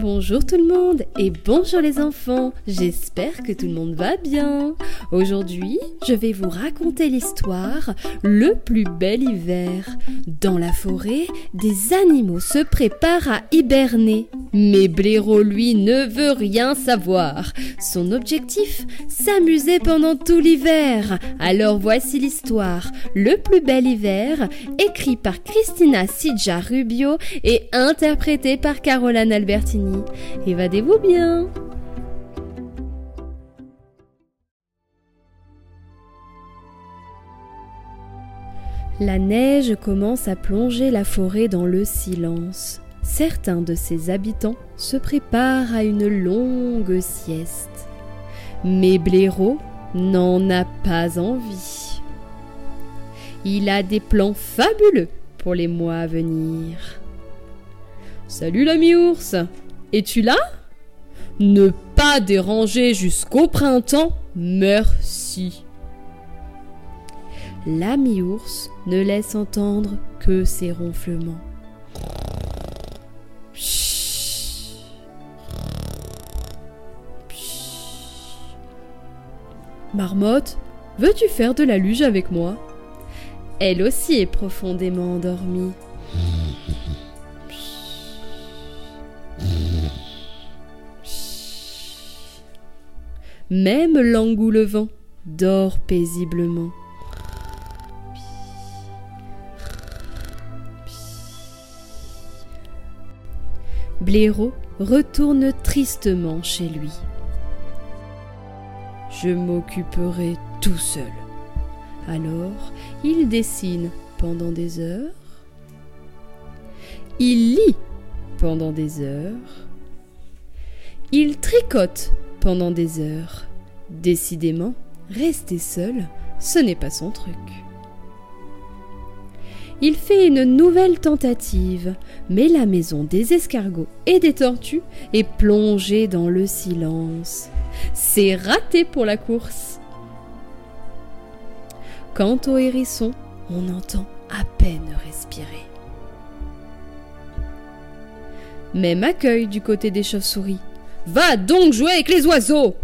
Bonjour tout le monde et bonjour les enfants, j'espère que tout le monde va bien. Aujourd'hui, je vais vous raconter l'histoire Le plus bel hiver. Dans la forêt, des animaux se préparent à hiberner. Mais Blaireau, lui, ne veut rien savoir. Son objectif, s'amuser pendant tout l'hiver. Alors voici l'histoire Le plus bel hiver, écrit par Cristina Sitja Rubio et interprété par Carolane Albertini. Évadez-vous bien! La neige commence à plonger la forêt dans le silence. Certains de ses habitants se préparent à une longue sieste. Mais Blaireau n'en a pas envie. Il a des plans fabuleux pour les mois à venir. « Salut l'ami ours !» « Es-tu là ? » ?»« Ne pas déranger jusqu'au printemps, merci !» L'ami ours ne laisse entendre que ses ronflements. « Marmotte, veux-tu faire de la luge avec moi ?» Elle aussi est profondément endormie. Même l'engoulevent dort paisiblement. Blaireau retourne tristement chez lui. Je m'occuperai tout seul. Alors, il dessine pendant des heures. Il lit pendant des heures. Il tricote pendant des heures. Décidément, rester seul, ce n'est pas son truc. Il fait une nouvelle tentative, mais la maison des escargots et des tortues est plongée dans le silence. C'est raté pour la course. Quant au hérisson, on entend à peine respirer. Même accueil du côté des chauves-souris. « Va donc jouer avec les oiseaux !»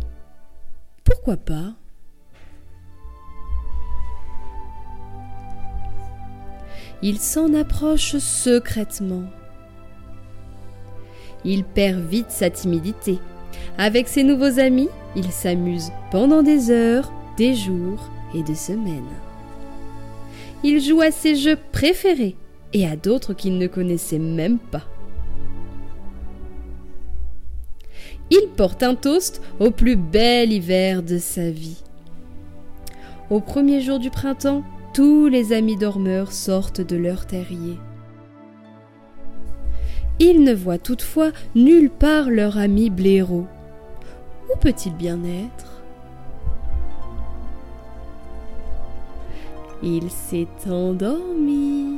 Pourquoi pas ? Il s'en approche secrètement. Il perd vite sa timidité. Avec ses nouveaux amis, il s'amuse pendant des heures, des jours et des semaines. Il joue à ses jeux préférés et à d'autres qu'il ne connaissait même pas. Il porte un toast au plus bel hiver de sa vie. Au premier jour du printemps, tous les amis dormeurs sortent de leur terrier. Ils ne voient toutefois nulle part leur ami Blaireau. Où peut-il bien être ? Il s'est endormi.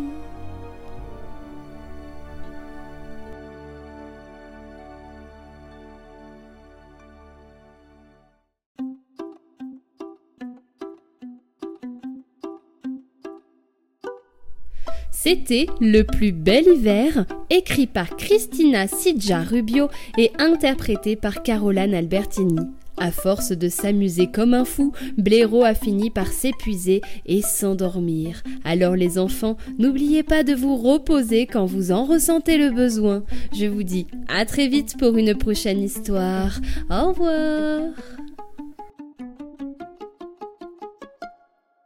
C'était Le plus bel hiver, écrit par Cristina Sitja Rubio et interprété par Carolane Albertini. À force de s'amuser comme un fou, Blaireau a fini par s'épuiser et s'endormir. Alors les enfants, n'oubliez pas de vous reposer quand vous en ressentez le besoin. Je vous dis à très vite pour une prochaine histoire. Au revoir.